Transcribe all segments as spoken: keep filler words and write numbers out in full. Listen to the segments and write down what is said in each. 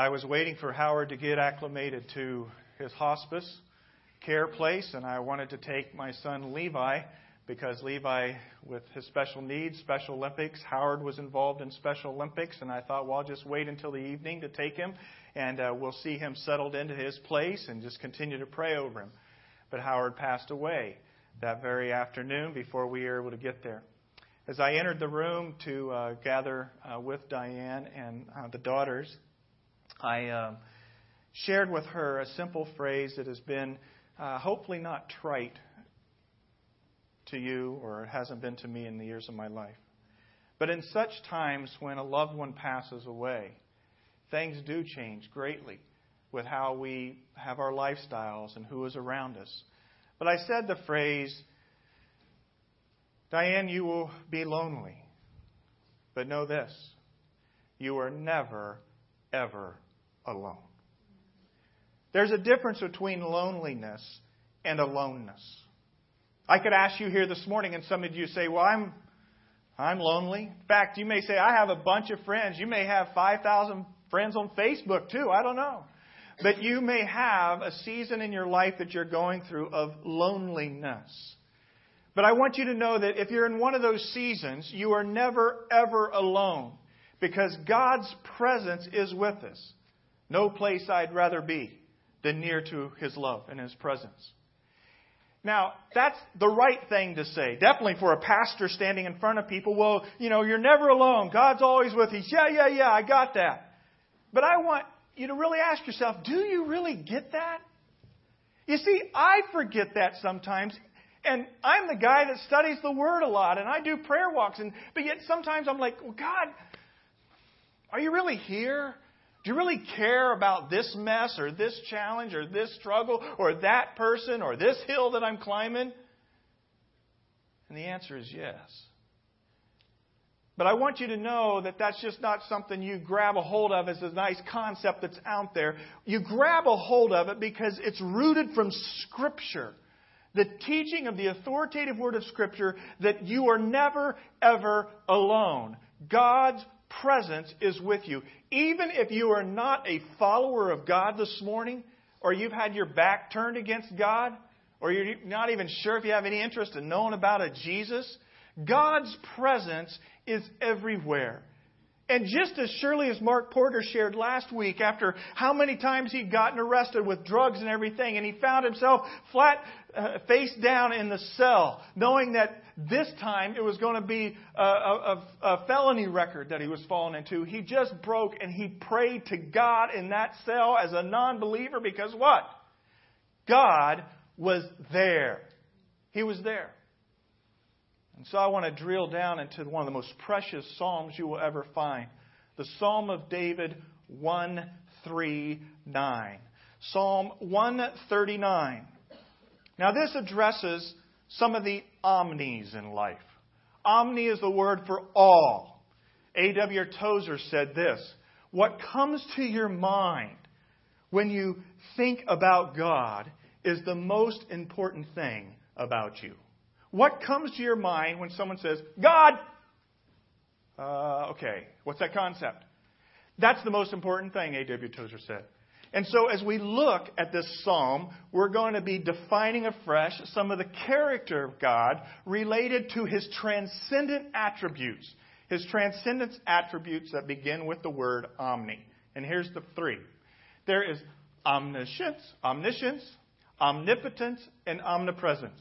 I was waiting for Howard to get acclimated to his hospice care place, and I wanted to take my son Levi, because Levi, with his special needs, Special Olympics, Howard was involved in Special Olympics, and I thought, well, I'll just wait until the evening to take him, and uh, we'll see him settled into his place and just continue to pray over him. But Howard passed away that very afternoon before we were able to get there. As I entered the room to uh, gather uh, with Diane and uh, the daughters, I uh, shared with her a simple phrase that has been uh, hopefully not trite to you, or it hasn't been to me in the years of my life. But in such times when a loved one passes away, things do change greatly with how we have our lifestyles and who is around us. But I said the phrase, Diane, you will be lonely, but know this, you are never, ever alone. There's a difference between loneliness and aloneness. I could ask you here this morning, and some of you say, well, I'm I'm lonely. In fact, you may say, I have a bunch of friends. You may have five thousand friends on Facebook, too. I don't know. But you may have a season in your life that you're going through of loneliness. But I want you to know that if you're in one of those seasons, you are never, ever alone, because God's presence is with us. No place I'd rather be than near to His love and His presence. Now, that's the right thing to say. Definitely for a pastor standing in front of people, well, you know, you're never alone. God's always with you. Yeah, yeah, yeah, I got that. But I want you to really ask yourself, do you really get that? You see, I forget that sometimes. And I'm the guy that studies the Word a lot, and I do prayer walks. And but yet sometimes I'm like, well, God, are you really here? Do you really care about this mess or this challenge or this struggle or that person or this hill that I'm climbing? And the answer is yes. But I want you to know that that's just not something you grab a hold of as a nice concept that's out there. You grab a hold of it because it's rooted from Scripture, the teaching of the authoritative Word of Scripture, that you are never, ever alone. God's presence is with you. Even if you are not a follower of God this morning, or you've had your back turned against God, or you're not even sure if you have any interest in knowing about a Jesus, God's presence is everywhere. And just as surely as Mark Porter shared last week, after how many times he'd gotten arrested with drugs and everything, and he found himself flat uh, face down in the cell, knowing that this time it was going to be a, a, a felony record that he was falling into. He just broke and he prayed to God in that cell as a non-believer, because what? God was there. He was there. And so I want to drill down into one of the most precious psalms you will ever find. The Psalm of David, one thirty-nine. Psalm one thirty-nine. Now this addresses some of the omnis in life. Omni is the word for all. A W Tozer said this, what comes to your mind when you think about God is the most important thing about you. What comes to your mind when someone says, God? Uh, okay, what's that concept? That's the most important thing, A W Tozer said. And so as we look at this psalm, we're going to be defining afresh some of the character of God related to His transcendent attributes. His transcendent attributes that begin with the word omni. And here's the three. There is omniscience, omniscience, omnipotence, and omnipresence.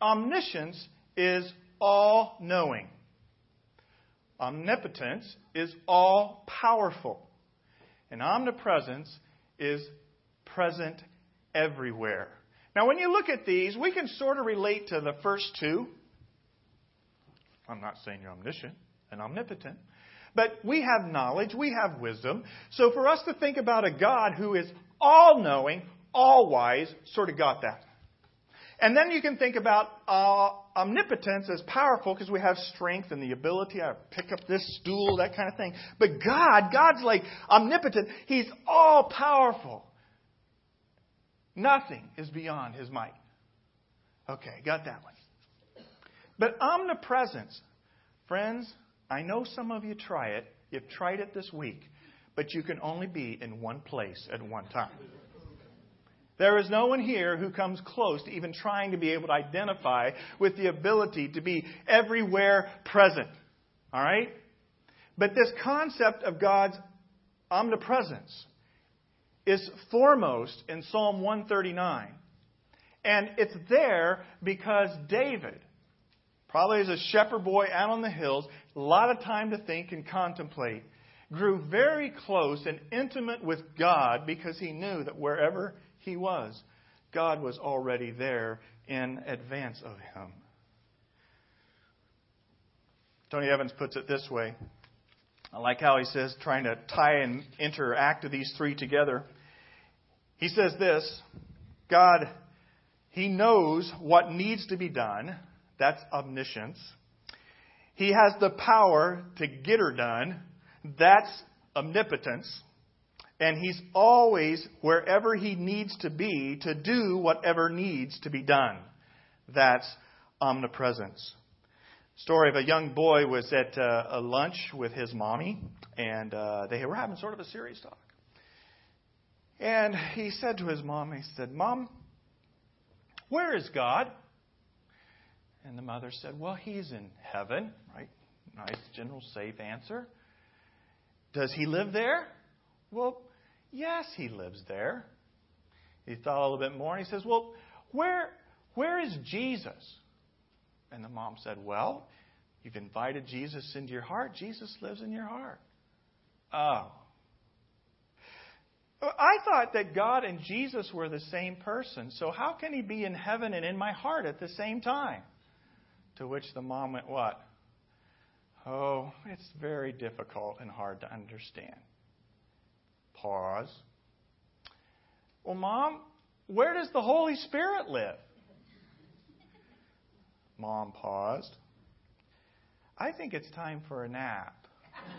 Omniscience is all-knowing. Omnipotence is all-powerful. And omnipresence is present everywhere. Now, when you look at these, we can sort of relate to the first two. I'm not saying you're omniscient and omnipotent. But we have knowledge. We have wisdom. So for us to think about a God who is all-knowing, all-wise, sort of got that. And then you can think about uh, omnipotence as powerful, because we have strength and the ability to pick up this stool, that kind of thing. But God, God's like omnipotent. He's all-powerful. Nothing is beyond His might. Okay, got that one. But omnipresence, friends, I know some of you try it. You've tried it this week. but you can only be in one place at one time. There is no one here who comes close to even trying to be able to identify with the ability to be everywhere present. All right? But this concept of God's omnipresence is foremost in Psalm one thirty-nine. And it's there because David, probably as a shepherd boy out on the hills, a lot of time to think and contemplate, grew very close and intimate with God because he knew that wherever he was, God was already there in advance of him. Tony Evans puts it this way. I like how he says, trying to tie and interact these three together. He says this, God, he knows what needs to be done. That's omniscience. He has the power to get her done. That's omnipotence. And he's always wherever he needs to be to do whatever needs to be done. That's omnipresence. Story of a young boy was at uh, a lunch with his mommy, and uh, they were having sort of a serious talk. And he said to his mom, he said, Mom, where is God? And the mother said, well, he's in heaven, right? Nice, general, safe answer. Does he live there? Well, yes, he lives there. He thought a little bit more, and he says, well, where, where is Jesus? And the mom said, well, you've invited Jesus into your heart. Jesus lives in your heart. Oh. I thought that God and Jesus were the same person, so how can he be in heaven and in my heart at the same time? To which the mom went, what? Oh, it's very difficult and hard to understand. Pause. Well, Mom, where does the Holy Spirit live? Mom paused. I think it's time for a nap.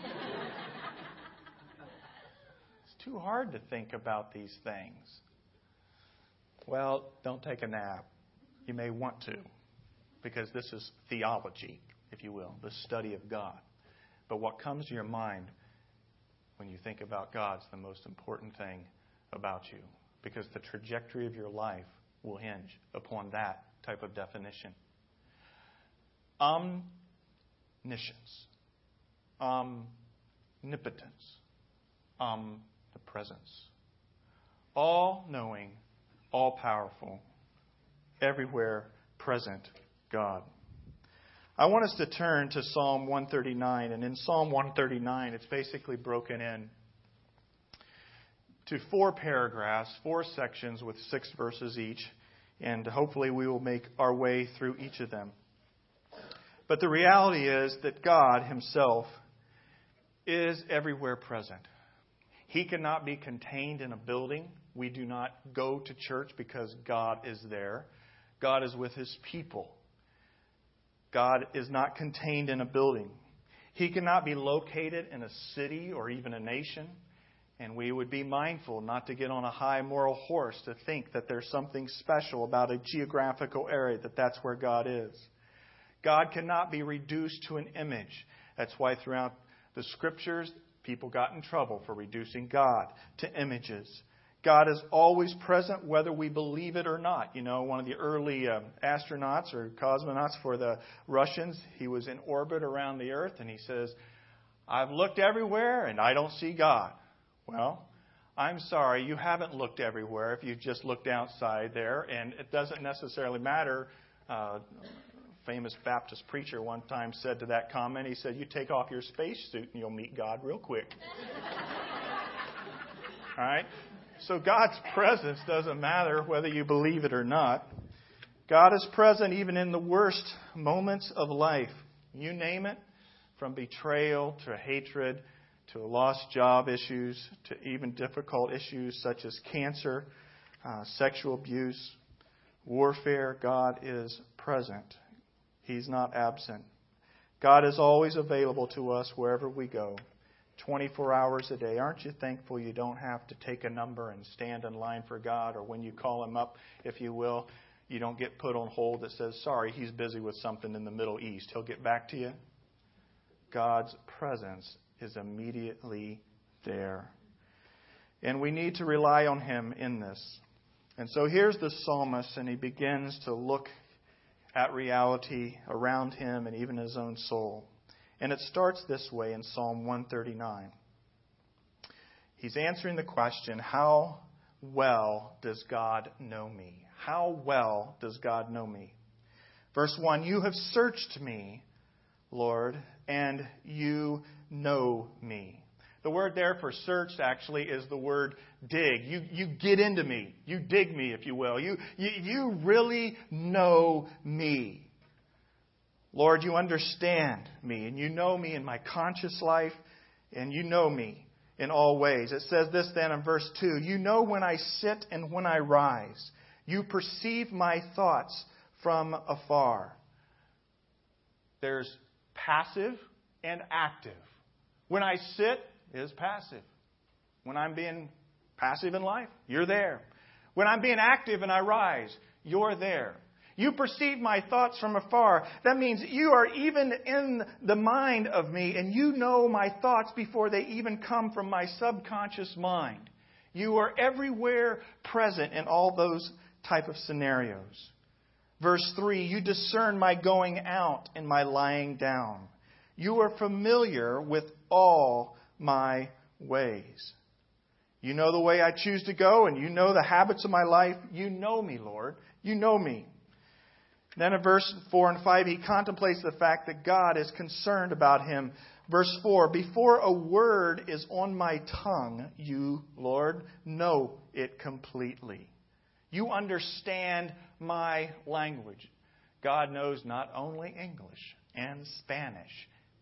It's too hard to think about these things. Well, don't take a nap. You may want to, because this is theology, if you will, the study of God. But what comes to your mind when you think about God is the most important thing about you, because the trajectory of your life will hinge upon that type of definition. Omniscience, omnipotence, omnipresence, all-knowing, all-powerful, everywhere present God. I want us to turn to Psalm one thirty-nine, and in Psalm one thirty-nine, it's basically broken in to four paragraphs, four sections with six verses each, and hopefully we will make our way through each of them. But the reality is that God himself is everywhere present. He cannot be contained in a building. We do not go to church because God is there. God is with his people. God is not contained in a building. He cannot be located in a city or even a nation. And we would be mindful not to get on a high moral horse to think that there's something special about a geographical area, that that's where God is. God cannot be reduced to an image. That's why throughout the scriptures, people got in trouble for reducing God to images. God is always present, whether we believe it or not. You know, one of the early um, astronauts or cosmonauts for the Russians, he was in orbit around the earth, and he says, I've looked everywhere, and I don't see God. Well, I'm sorry, you haven't looked everywhere if you've just looked outside there, and it doesn't necessarily matter. Uh, Famous Baptist preacher one time said to that comment, he said, you take off your space suit and you'll meet God real quick. All right? So God's presence doesn't matter whether you believe it or not. God is present even in the worst moments of life. You name it, from betrayal to hatred to lost job issues to even difficult issues such as cancer, uh, sexual abuse, warfare. God is present. He's not absent. God is always available to us wherever we go, twenty-four hours a day. Aren't you thankful you don't have to take a number and stand in line for God, or when you call him up, if you will, you don't get put on hold that says, sorry, he's busy with something in the Middle East. He'll get back to you. God's presence is immediately there. And we need to rely on him in this. And so here's the psalmist, and he begins to look at reality around him and even his own soul. And it starts this way in Psalm one thirty-nine. He's answering the question, how well does God know me? How well does God know me? Verse one, you have searched me, Lord, and you know me. The word there for search actually is the word dig. You you get into me. You dig me, if you will. You, you, you really know me. Lord, you understand me, and you know me in my conscious life, and you know me in all ways. It says this then in verse two, you know when I sit and when I rise. You perceive my thoughts from afar. There's passive and active. When I sit is passive. When I'm being passive in life, you're there. When I'm being active and I rise, you're there. You perceive my thoughts from afar. That means you are even in the mind of me, and you know my thoughts before they even come from my subconscious mind. You are everywhere present in all those type of scenarios. Verse three, you discern my going out and my lying down. You are familiar with all my ways. You know the way I choose to go, and you know the habits of my life. You know me, Lord. You know me. Then in verse four and five, he contemplates the fact that God is concerned about him. Verse four, before a word is on my tongue, you, Lord, know it completely. You understand my language. God knows not only English and Spanish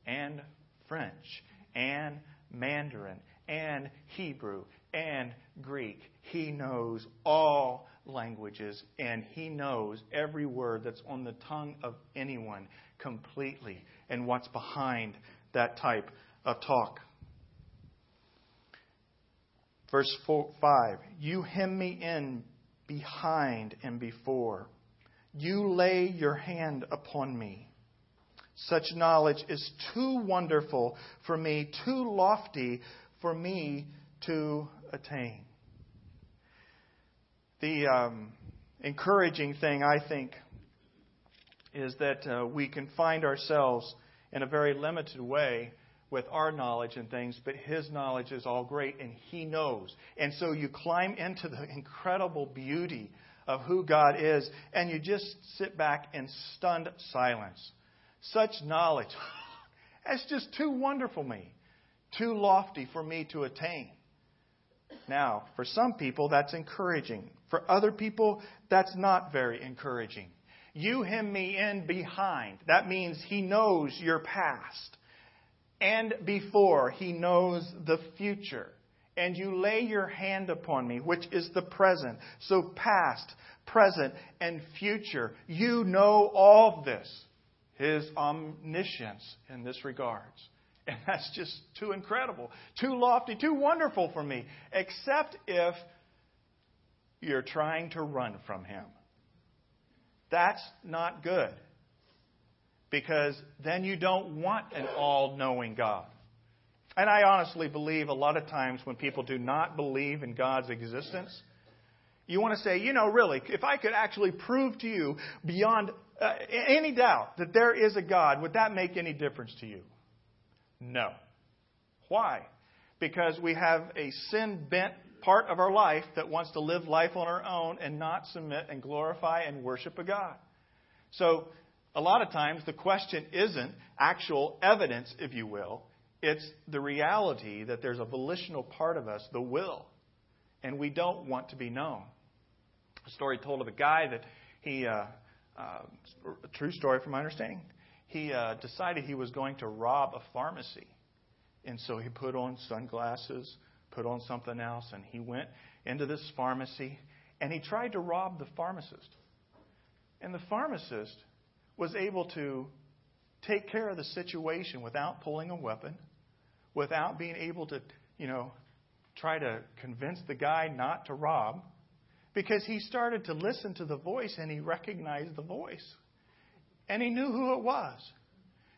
and French and Mandarin and Hebrew and Greek. He knows all languages, and he knows every word that's on the tongue of anyone completely, and what's behind that type of talk. Verse four, five, you hem me in behind and before. You lay your hand upon me. Such knowledge is too wonderful for me, too lofty for me to attain. The um, encouraging thing, I think, is that uh, we can find ourselves in a very limited way with our knowledge and things, but his knowledge is all great, and he knows. And so you climb into the incredible beauty of who God is, and you just sit back in stunned silence. Such knowledge, that's just too wonderful for me, too lofty for me to attain. Now, for some people, that's encouraging. For other people, that's not very encouraging. You hem me in behind. That means he knows your past. And before, he knows the future. And you lay your hand upon me, which is the present. So past, present, and future. You know all this. His omniscience in this regards. And that's just too incredible, too lofty, too wonderful for me. Except if you're trying to run from him. That's not good. Because then you don't want an all-knowing God. And I honestly believe a lot of times when people do not believe in God's existence, you want to say, you know, really, if I could actually prove to you beyond uh, any doubt that there is a God, would that make any difference to you? No. Why? Because we have a sin-bent part of our life that wants to live life on our own and not submit and glorify and worship a God. So a lot of times the question isn't actual evidence, if you will. It's the reality that there's a volitional part of us, the will, and we don't want to be known. A story told of a guy that he, uh, uh, a true story from my understanding, he uh, decided he was going to rob a pharmacy. And so he put on sunglasses, put on something else, and he went into this pharmacy, and he tried to rob the pharmacist. And the pharmacist was able to take care of the situation without pulling a weapon, without being able to, you know, try to convince the guy not to rob, because he started to listen to the voice, and he recognized the voice. And he knew who it was.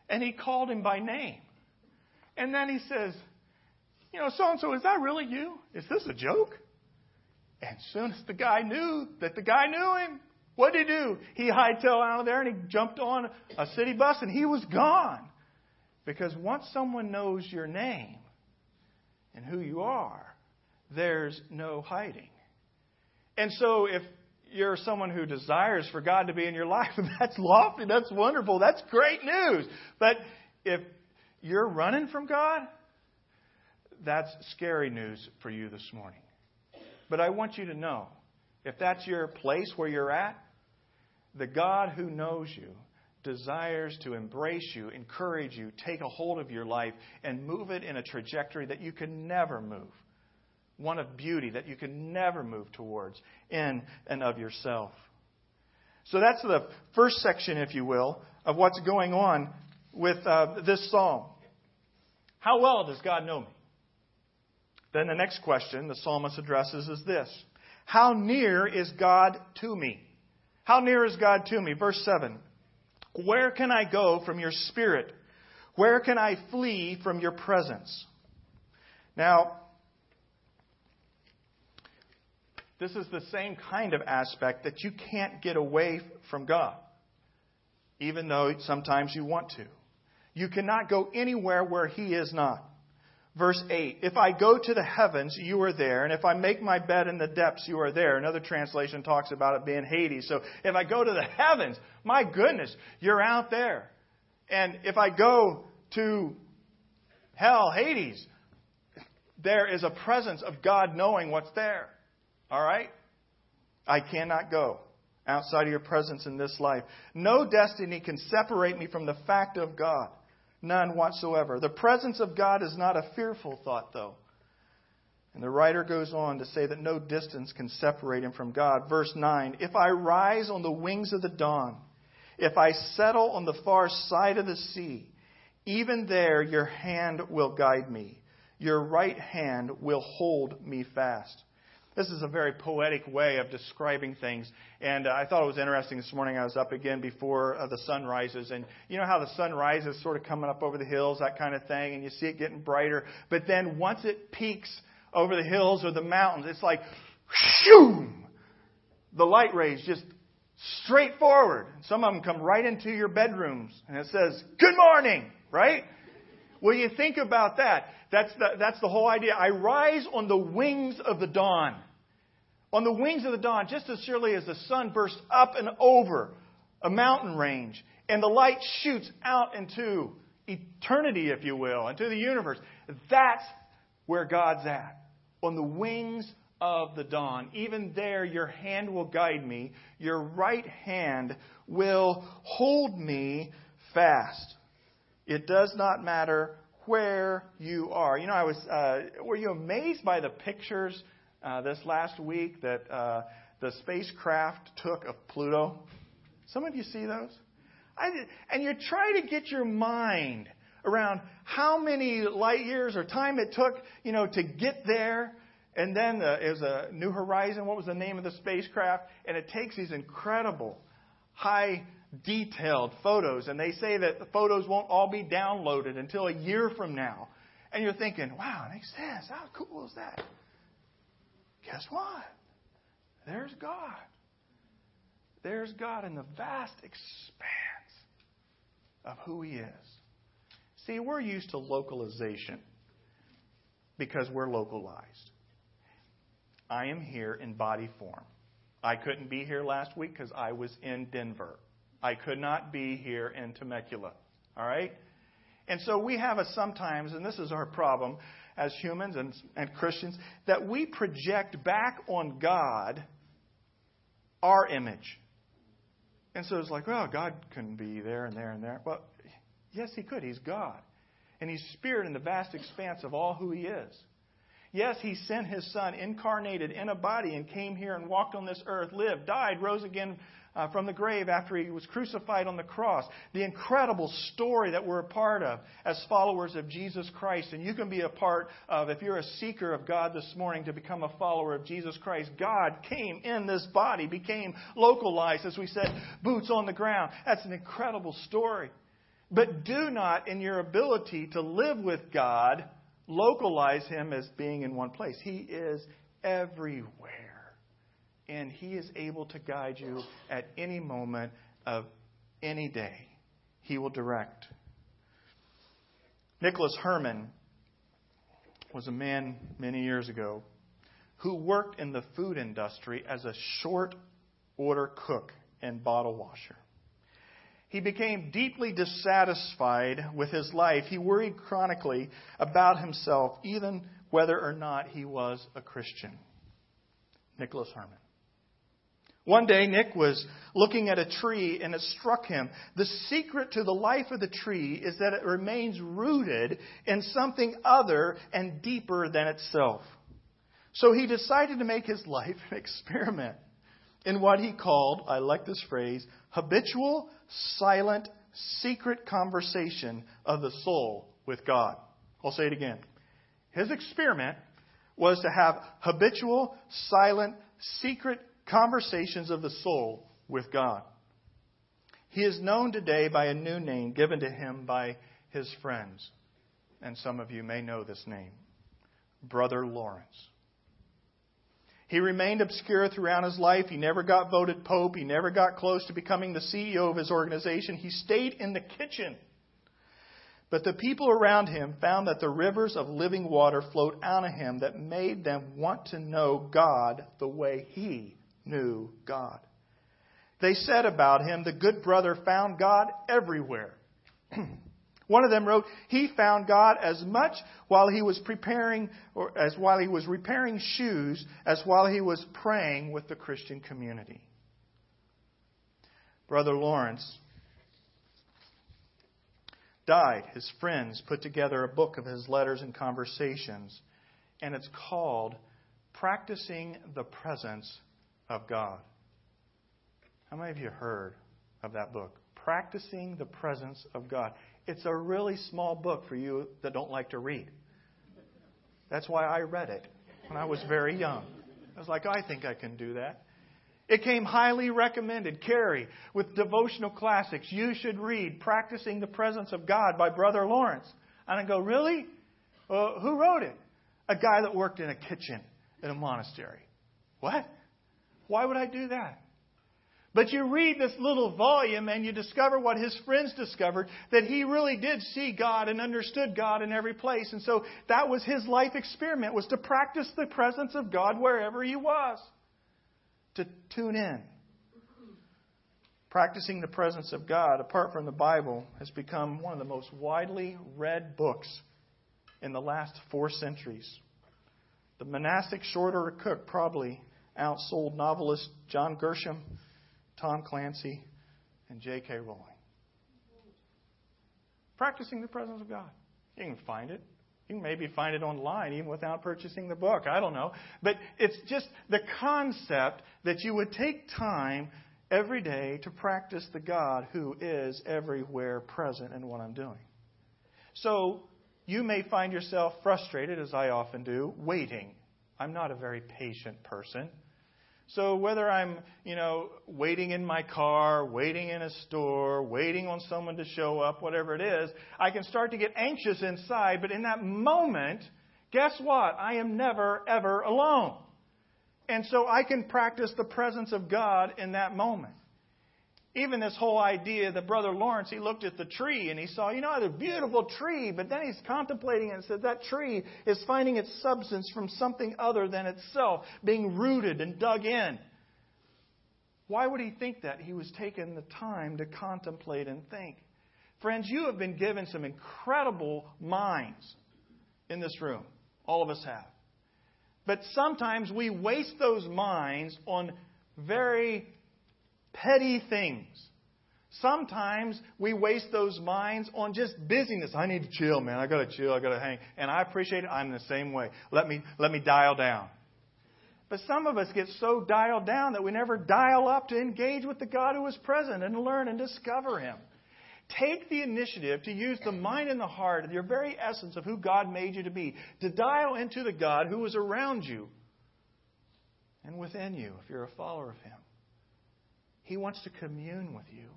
And he called him by name. And then he says, you know, so-and-so, is that really you? Is this a joke? And as soon as the guy knew that the guy knew him, what did he do? He hightailed out of there and he jumped on a city bus and he was gone. Because once someone knows your name and who you are, there's no hiding. And so if you're someone who desires for God to be in your life, that's lofty, that's wonderful, that's great news. But if you're running from God, that's scary news for you this morning. But I want you to know, if that's your place where you're at, the God who knows you desires to embrace you, encourage you, take a hold of your life, and move it in a trajectory that you can never move. One of beauty that you can never move towards in and of yourself. So that's the first section, if you will, of what's going on with uh, this psalm. How well does God know me? Then the next question the psalmist addresses is this. How near is God to me? How near is God to me? Verse seven. Where can I go from your spirit? Where can I flee from your presence? Now, this is the same kind of aspect that you can't get away from God, even though sometimes you want to. You cannot go anywhere where He is not. Verse eight, if I go to the heavens, you are there. And if I make my bed in the depths, you are there. Another translation talks about it being Hades. So if I go to the heavens, my goodness, you're out there. And if I go to hell, Hades, there is a presence of God knowing what's there. All right? I cannot go outside of your presence in this life. No destiny can separate me from the fact of God. None whatsoever. The presence of God is not a fearful thought, though. And the writer goes on to say that no distance can separate him from God. Verse nine, if I rise on the wings of the dawn, if I settle on the far side of the sea, even there your hand will guide me. Your right hand will hold me fast. This is a very poetic way of describing things. And uh, I thought it was interesting this morning. I was up again before uh, the sun rises. And you know how the sun rises sort of coming up over the hills, that kind of thing. And you see it getting brighter. But then once it peaks over the hills or the mountains, it's like, shoo! The light rays just straight forward. Some of them come right into your bedrooms. And it says, good morning, right? Well, you think about that. That's the, that's the whole idea. I rise on the wings of the dawn. On the wings of the dawn, just as surely as the sun bursts up and over a mountain range, and the light shoots out into eternity, if you will, into the universe. That's where God's at. On the wings of the dawn. Even there, your hand will guide me. Your right hand will hold me fast. It does not matter where you are. You know, I was, uh, were you amazed by the pictures uh, this last week that uh, the spacecraft took of Pluto? Some of you see those? I did, and you're trying to get your mind around how many light years or time it took, you know, to get there. And then the, it was a New Horizon. What was the name of the spacecraft? And it takes these incredible high detailed photos, and they say that the photos won't all be downloaded until a year from now. And you're thinking, wow, it makes sense. How cool is that? Guess what? There's God. There's God in the vast expanse of who He is. See, we're used to localization because we're localized. I am here in body form. I couldn't be here last week because I was in Denver. I could not be here in Temecula, all right? And so we have a sometimes, and this is our problem as humans and, and Christians, that we project back on God our image. And so it's like, well, God couldn't be there and there and there. Well, yes, He could. He's God. And He's Spirit in the vast expanse of all who He is. Yes, He sent His Son incarnated in a body and came here and walked on this earth, lived, died, rose again Uh, from the grave after He was crucified on the cross. The incredible story that we're a part of as followers of Jesus Christ. And you can be a part of, if you're a seeker of God this morning, to become a follower of Jesus Christ. God came in this body, became localized, as we said, boots on the ground. That's an incredible story. But do not, in your ability to live with God, localize him as being in one place. He is everywhere. And he is able to guide you at any moment of any day. He will direct. Nicholas Herman was a man many years ago who worked in the food industry as a short order cook and bottle washer. He became deeply dissatisfied with his life. He worried chronically about himself, even whether or not he was a Christian. Nicholas Herman. One day, Nick was looking at a tree and it struck him. The secret to the life of the tree is that it remains rooted in something other and deeper than itself. So he decided to make his life an experiment in what he called, I like this phrase, habitual, silent, secret conversation of the soul with God. I'll say it again. His experiment was to have habitual, silent, secret conversations of the soul with God. He is known today by a new name given to him by his friends. And some of you may know this name, Brother Lawrence. He remained obscure throughout his life. He never got voted pope. He never got close to becoming the C E O of his organization. He stayed in the kitchen. But the people around him found that the rivers of living water flowed out of him that made them want to know God the way he knew God. They said about him, the good brother found God everywhere. One of them wrote, he found God as much while he was preparing, or as while he was repairing shoes, as while he was praying with the Christian community. Brother Lawrence died. His friends put together a book of his letters and conversations, and it's called Practicing the Presence of God. How many of you heard of that book? Practicing the Presence of God. It's a really small book for you that don't like to read. That's why I read it when I was very young. I was like, I think I can do that. It came highly recommended. Carrie, with devotional classics, you should read Practicing the Presence of God by Brother Lawrence. And I go, really? Uh, who wrote it? A guy that worked in a kitchen in a monastery. What? Why would I do that? But you read this little volume and you discover what his friends discovered, that he really did see God and understood God in every place. And so that was his life experiment, was to practice the presence of God wherever he was, to tune in. Practicing the Presence of God, apart from the Bible, has become one of the most widely read books in the last four centuries. The monastic short order cook probably outsold novelist John Grisham, Tom Clancy, and J K. Rowling. Practicing the Presence of God. You can find it. You can maybe find it online even without purchasing the book. I don't know. But it's just the concept that you would take time every day to practice the God who is everywhere present in what I'm doing. So you may find yourself frustrated, as I often do, waiting. I'm not a very patient person. So whether I'm, you know, waiting in my car, waiting in a store, waiting on someone to show up, whatever it is, I can start to get anxious inside. But in that moment, guess what? I am never, ever alone. And so I can practice the presence of God in that moment. Even this whole idea that Brother Lawrence, he looked at the tree and he saw, you know, it's a beautiful tree. But then he's contemplating it and said that tree is finding its substance from something other than itself, being rooted and dug in. Why would he think that? He was taking the time to contemplate and think. Friends, you have been given some incredible minds in this room. All of us have. But sometimes we waste those minds on very petty things. Sometimes we waste those minds on just busyness. I need to chill, man. I got to chill. I got to hang. And I appreciate it. I'm the same way. Let me let me dial down. But some of us get so dialed down that we never dial up to engage with the God who is present and learn and discover him. Take the initiative to use the mind and the heart of your very essence of who God made you to be, to dial into the God who is around you and within you if you're a follower of him. He wants to commune with you.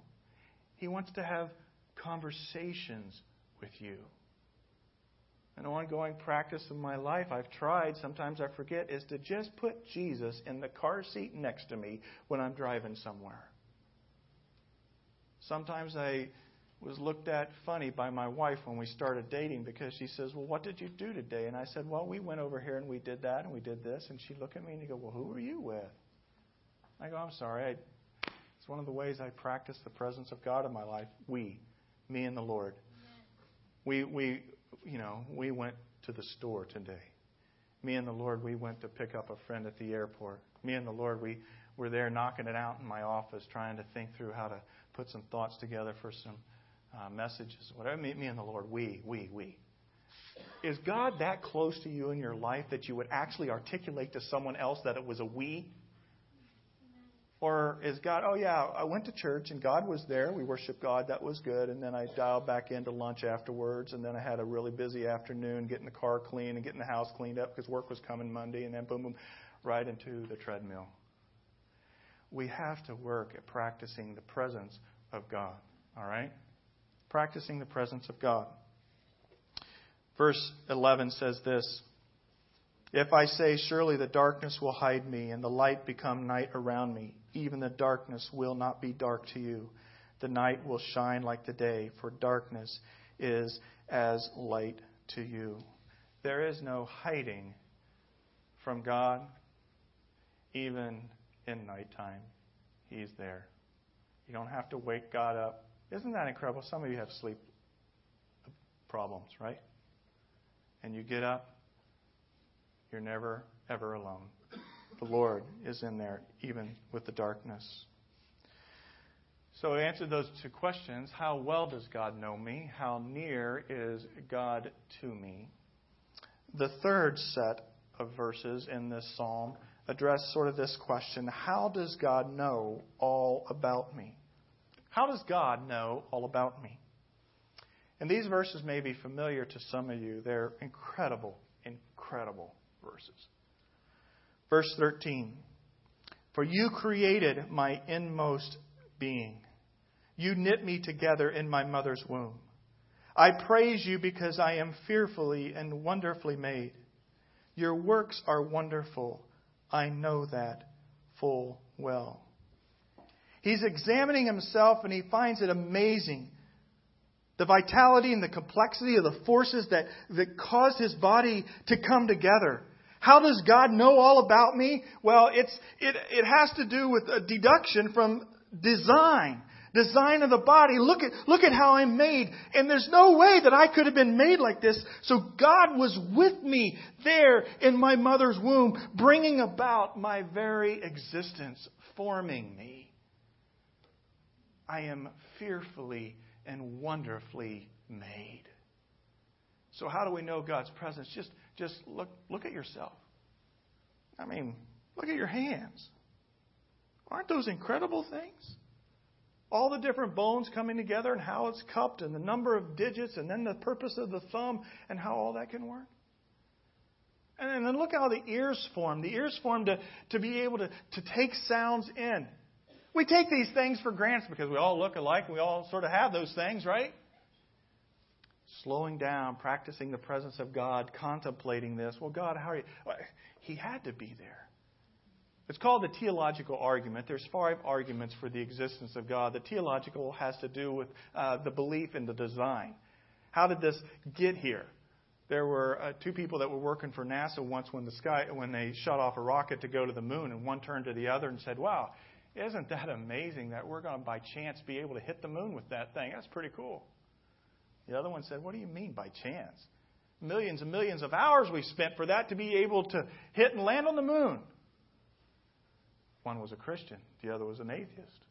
He wants to have conversations with you. an ongoing practice of my life I've tried, sometimes I forget, is to just put Jesus in the car seat next to me when I'm driving somewhere. Sometimes I was looked at funny by my wife when we started dating because she says, well, what did you do today? And I said, well, we went over here and we did that and we did this. And she'd look at me and she'd go, well, who were you with? I go, I'm sorry. I, it's one of the ways I practice the presence of God in my life. We, me and the Lord. We, we, you know, we went to the store today. Me and the Lord, we went to pick up a friend at the airport. Me and the Lord, we were there knocking it out in my office, trying to think through how to put some thoughts together for some Uh, messages, whatever. Me, me and the Lord, we, we, we. Is God that close to you in your life that you would actually articulate to someone else that it was a we? Or is God, oh yeah, I went to church and God was there. We worshiped God. That was good. And then I dialed back into lunch afterwards. And then I had a really busy afternoon getting the car clean and getting the house cleaned up because work was coming Monday. And then boom, boom, right into the treadmill. We have to work at practicing the presence of God. All right? Practicing the presence of God. Verse eleven says this, if I say, surely the darkness will hide me, and the light become night around me, even the darkness will not be dark to you. The night will shine like the day, for darkness is as light to you. There is no hiding from God. Even in nighttime, He's there. You don't have to wake God up. Isn't that incredible? Some of you have sleep problems, right? And you get up, you're never, ever alone. The Lord is in there, even with the darkness. So I answered those two questions. How well does God know me? How near is God to me? The third set of verses in this psalm address sort of this question. How does God know all about me? How does God know all about me? And these verses may be familiar to some of you. They're incredible, incredible verses. Verse thirteen. For you created my inmost being. You knit me together in my mother's womb. I praise you because I am fearfully and wonderfully made. Your works are wonderful. I know that full well. He's examining himself and he finds it amazing. The vitality and the complexity of the forces that, that cause his body to come together. How does God know all about me? Well, it's it it has to do with a deduction from design. Design of the body. Look at look at how I'm made. And there's no way that I could have been made like this. So God was with me there in my mother's womb, bringing about my very existence, forming me. I am fearfully and wonderfully made. So how do we know God's presence? Just just look look at yourself. I mean, look at your hands. Aren't those incredible things? All the different bones coming together and how it's cupped and the number of digits and then the purpose of the thumb and how all that can work. And then look how the ears form. The ears form to, to be able to, to take sounds in. We take these things for granted because we all look alike. We all sort of have those things, right? Slowing down, practicing the presence of God, contemplating this. Well, God, how are you? Well, He had to be there. It's called the teleological argument. There's five arguments for the existence of God. The teleological has to do with uh, the belief in the design. How did this get here? There were uh, two people that were working for NASA once when the sky when they shot off a rocket to go to the moon, and one turned to the other and said, "Wow. Isn't that amazing that we're going to, by chance, be able to hit the moon with that thing? That's pretty cool." The other one said, "What do you mean by chance? Millions and millions of hours we've spent for that to be able to hit and land on the moon." One was a Christian. The other was an atheist.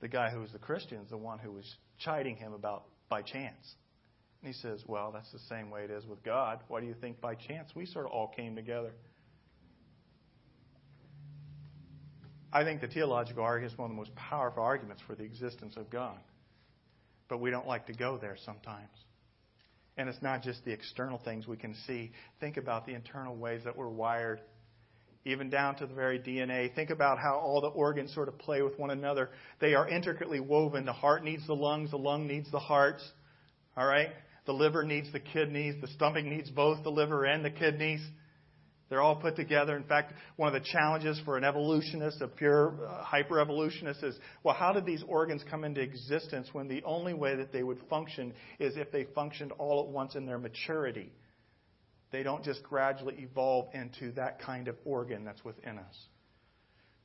The guy who was the Christian is the one who was chiding him about by chance. And he says, "Well, that's the same way it is with God. Why do you think by chance we sort of all came together?" I think the theological argument is one of the most powerful arguments for the existence of God. But we don't like to go there sometimes. And it's not just the external things we can see. Think about the internal ways that we're wired, even down to the very D N A. Think about how all the organs sort of play with one another. They are intricately woven. The heart needs the lungs. The lung needs the heart. All right? The liver needs the kidneys. The stomach needs both the liver and the kidneys. They're all put together. In fact, one of the challenges for an evolutionist, a pure uh, hyper-evolutionist, is, well, how did these organs come into existence when the only way that they would function is if they functioned all at once in their maturity? They don't just gradually evolve into that kind of organ that's within us.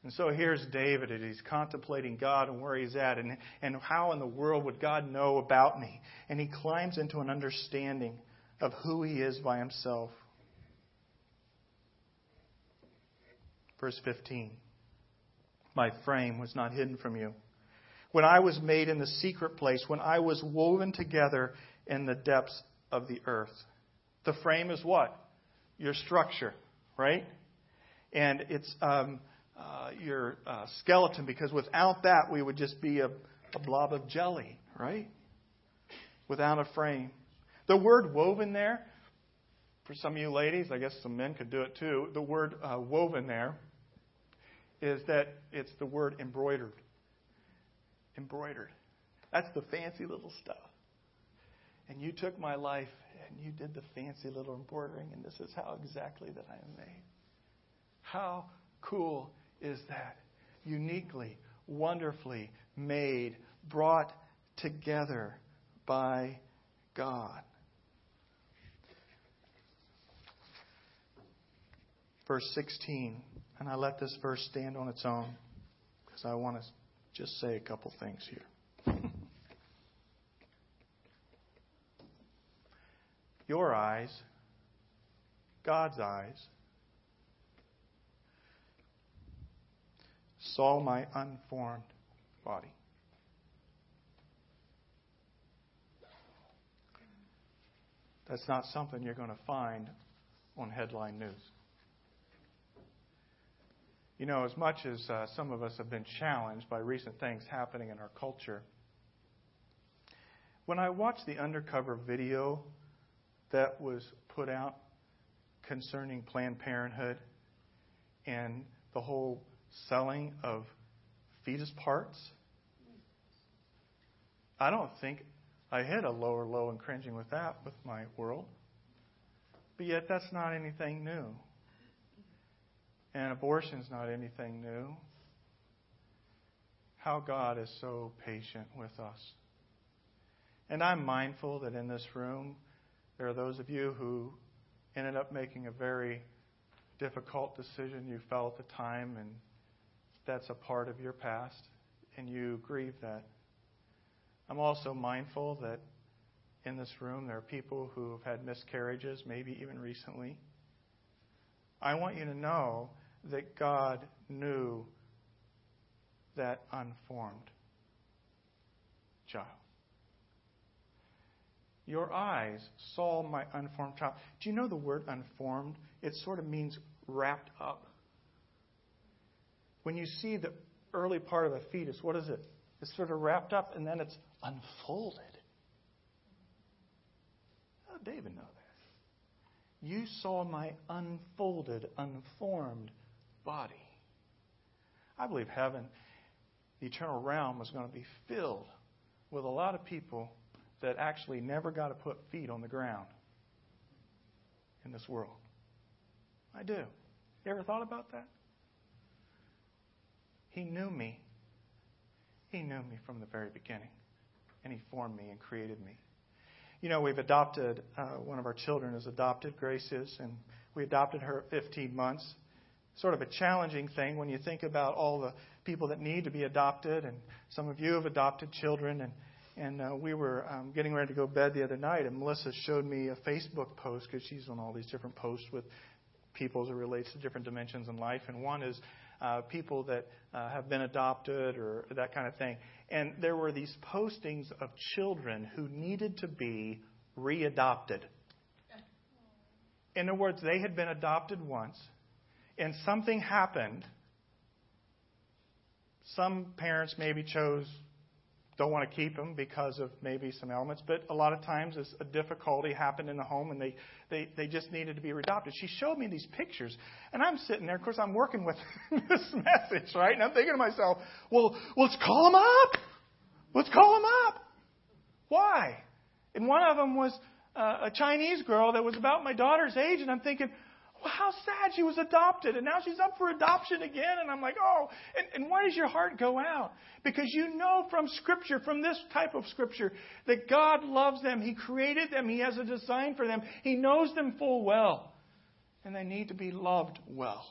And so here's David, and he's contemplating God and where he's at, and, and how in the world would God know about me? And he climbs into an understanding of who he is by himself. Verse fifteen, my frame was not hidden from you. When I was made in the secret place, when I was woven together in the depths of the earth. The frame is what? Your structure, right? And it's um, uh, your uh, skeleton, because without that, we would just be a, a blob of jelly, right? Without a frame. The word woven there, for some of you ladies, I guess some men could do it too, the word uh, woven there is that it's the word embroidered. Embroidered. That's the fancy little stuff. And you took my life and you did the fancy little embroidering, and this is how exactly that I am made. How cool is that? Uniquely, wonderfully made, brought together by God. Verse sixteen, and I let this verse stand on its own because I want to just say a couple things here. Your eyes, God's eyes, saw my unformed body. That's not something you're going to find on headline news. You know, as much as uh, some of us have been challenged by recent things happening in our culture, when I watched the undercover video that was put out concerning Planned Parenthood and the whole selling of fetus parts, I don't think I hit a lower low in cringing with that with my world. But yet that's not anything new. And abortion's not anything new. How God is so patient with us. And I'm mindful that in this room, there are those of you who ended up making a very difficult decision you felt at the time, and that's a part of your past, and you grieve that. I'm also mindful that in this room, there are people who have had miscarriages, maybe even recently. I want you to know that God knew that unformed child. Your eyes saw my unformed child. Do you know the word unformed? It sort of means wrapped up. When you see the early part of a fetus, what is it? It's sort of wrapped up and then it's unfolded. How did David know that? You saw my unfolded, unformed body. I believe heaven, the eternal realm, is going to be filled with a lot of people that actually never got to put feet on the ground in this world. I do. You ever thought about that? He knew me. He knew me from the very beginning. And he formed me and created me. You know, we've adopted, uh, one of our children is adopted, Grace is, and we adopted her at fifteen months. Sort of a challenging thing when you think about all the people that need to be adopted, and some of you have adopted children, and, and uh, we were um, getting ready to go to bed the other night, and Melissa showed me a Facebook post, because she's on all these different posts with people as it relates to different dimensions in life, and one is uh, people that uh, have been adopted or that kind of thing. And there were these postings of children who needed to be readopted. In other words, they had been adopted once, and something happened. Some parents maybe chose, don't want to keep them because of maybe some elements, but a lot of times a difficulty happened in the home, and they, they, they just needed to be readopted. She showed me these pictures, and I'm sitting there. Of course, I'm working with this message, right? And I'm thinking to myself, well, let's call them up. Let's call them up. Why? And one of them was uh, a Chinese girl that was about my daughter's age, and I'm thinking, well, how sad she was adopted, and now she's up for adoption again. And I'm like, oh, and, and why does your heart go out? Because you know from Scripture, from this type of Scripture, that God loves them. He created them. He has a design for them. He knows them full well, and they need to be loved well.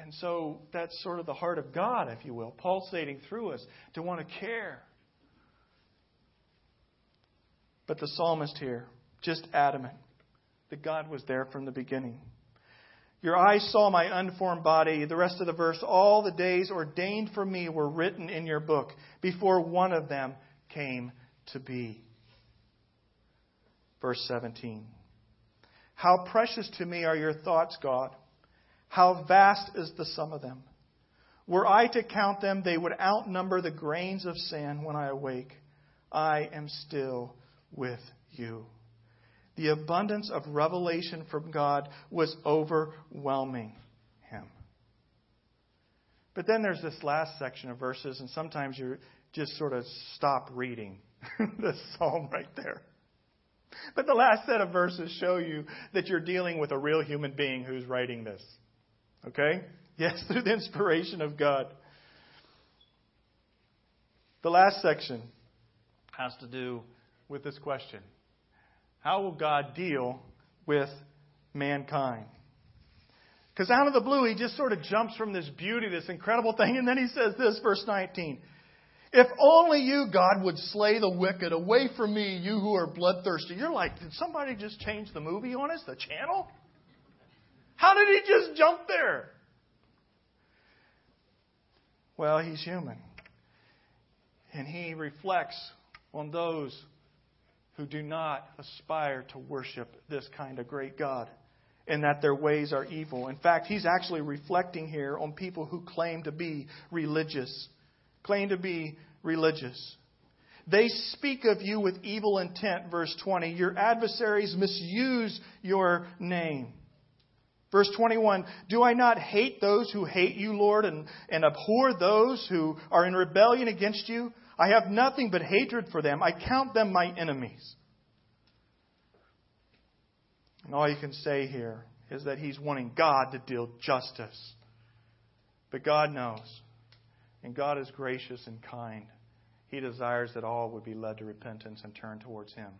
And so that's sort of the heart of God, if you will, pulsating through us to want to care. But the psalmist here, just adamant that God was there from the beginning. Your eyes saw my unformed body. The rest of the verse, all the days ordained for me were written in your book before one of them came to be. Verse seventeen. How precious to me are your thoughts, God. How vast is the sum of them. Were I to count them, they would outnumber the grains of sand. When I awake, I am still with you. The abundance of revelation from God was overwhelming him. But then there's this last section of verses, and sometimes you just sort of stop reading the psalm right there. But the last set of verses show you that you're dealing with a real human being who's writing this. Okay? Yes, through the inspiration of God. The last section has to do with this question. How will God deal with mankind? Because out of the blue, he just sort of jumps from this beauty, this incredible thing, and then he says this, verse nineteen. If only you, God, would slay the wicked. Away from me, you who are bloodthirsty. You're like, did somebody just change the movie on us, the channel? How did he just jump there? Well, he's human. And he reflects on those who do not aspire to worship this kind of great God, and that their ways are evil. In fact, he's actually reflecting here on people who claim to be religious. Claim to be religious. They speak of you with evil intent, verse twenty. Your adversaries misuse your name. Verse twenty-one, do I not hate those who hate you, Lord, and, and abhor those who are in rebellion against you? I have nothing but hatred for them. I count them my enemies. And all you can say here is that he's wanting God to deal justice. But God knows. And God is gracious and kind. He desires that all would be led to repentance and turn towards him.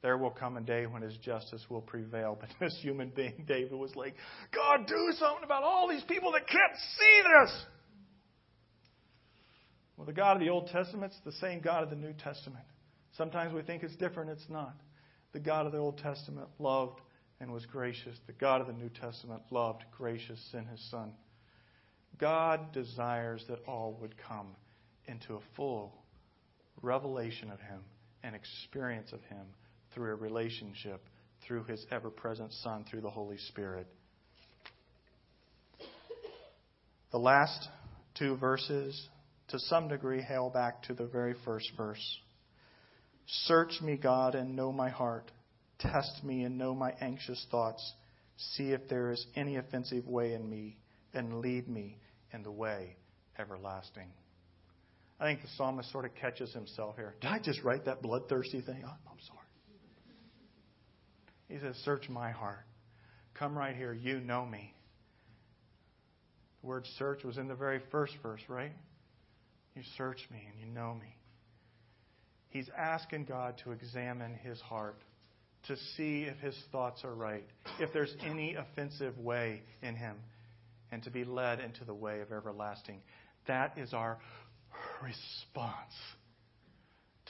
There will come a day when his justice will prevail. But this human being, David, was like, God, do something about all these people that can't see this. Well, the God of the Old Testament's the same God of the New Testament. Sometimes we think it's different. It's not. The God of the Old Testament loved and was gracious. The God of the New Testament loved, gracious in his Son. God desires that all would come into a full revelation of him and experience of him through a relationship, through his ever-present Son, through the Holy Spirit. The last two verses, to some degree, hail back to the very first verse. Search me, God, and know my heart. Test me and know my anxious thoughts. See if there is any offensive way in me, and lead me in the way everlasting. I think the psalmist sort of catches himself here. Did I just write that bloodthirsty thing? Oh, I'm sorry. He says, search my heart. Come right here. You know me. The word search was in the very first verse, right? You search me and you know me. He's asking God to examine his heart, to see if his thoughts are right, if there's any offensive way in him, and to be led into the way of everlasting. That is our response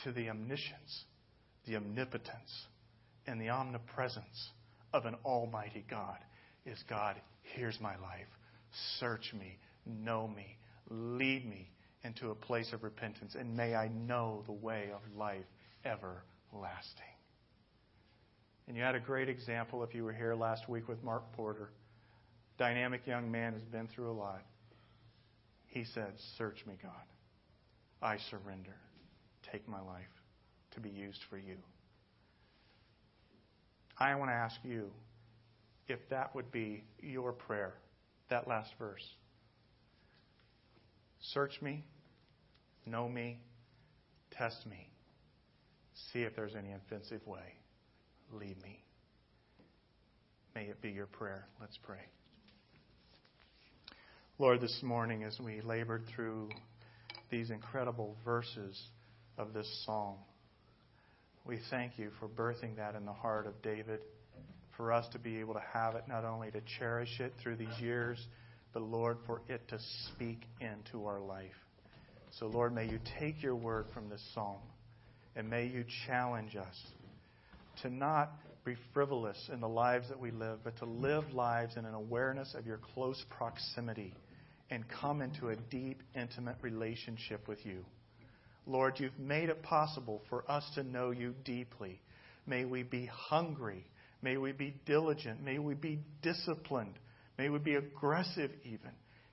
to the omniscience, the omnipotence, and the omnipresence of an almighty God. Is God, here's my life. Search me, know me, lead me into a place of repentance, and may I know the way of life everlasting. And you had a great example if you were here last week with Mark Porter. Dynamic young man has been through a lot. He said, search me, God. I surrender. Take my life to be used for you. I want to ask you if that would be your prayer, that last verse. Search me, know me, test me. See if there's any offensive way lead me. May it be your prayer. Let's pray. Lord, this morning as we labored through these incredible verses of this psalm, we thank you for birthing that in the heart of David, for us to be able to have it, not only to cherish it through these years, but Lord, for it to speak into our life. So Lord, may you take your word from this psalm, and may you challenge us to not be frivolous in the lives that we live, but to live lives in an awareness of your close proximity and come into a deep, intimate relationship with you. Lord, you've made it possible for us to know you deeply. May we be hungry. May we be diligent. May we be disciplined. May we be aggressive even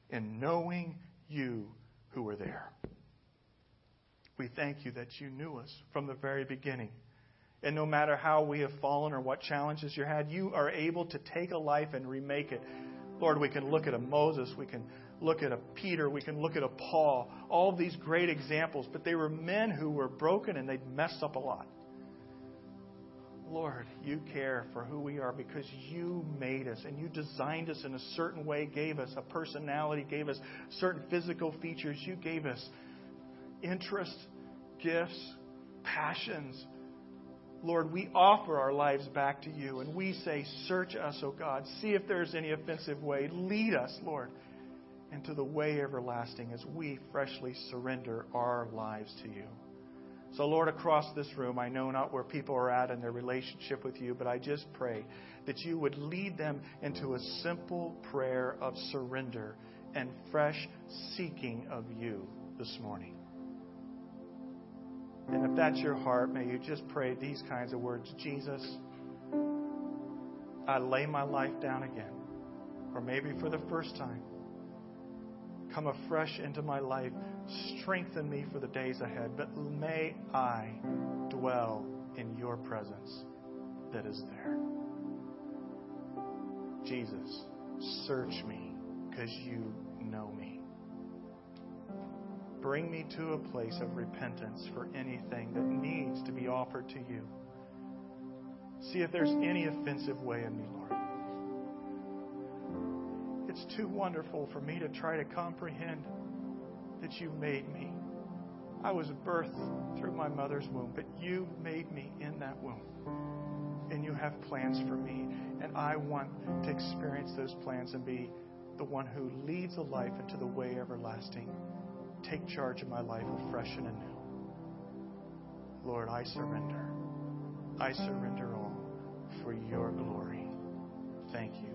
in knowing you who are there. We thank you that you knew us from the very beginning. And no matter how we have fallen or what challenges you had, you are able to take a life and remake it. Lord, we can look at a Moses. We can look at a Peter. We can look at a Paul. All these great examples. But they were men who were broken and they'd messed up a lot. Lord, you care for who we are because you made us and you designed us in a certain way, gave us a personality, gave us certain physical features. You gave us interests, gifts, passions. Lord, we offer our lives back to you and we say, search us, O God. See if there's any offensive way. Lead us, Lord, into the way everlasting as we freshly surrender our lives to you. So, Lord, across this room, I know not where people are at in their relationship with you, but I just pray that you would lead them into a simple prayer of surrender and fresh seeking of you this morning. And if that's your heart, may you just pray these kinds of words. Jesus, I lay my life down again, or maybe for the first time. Come afresh into my life. Strengthen me for the days ahead. But may I dwell in your presence that is there. Jesus, search me because you know me. Bring me to a place of repentance for anything that needs to be offered to you. See if there's any offensive way in me, Lord. It's too wonderful for me to try to comprehend that you made me. I was birthed through my mother's womb, but you made me in that womb. And you have plans for me. And I want to experience those plans and be the one who leads a life into the way everlasting. Take charge of my life afresh and anew. Lord, I surrender. I surrender all for your glory. Thank you.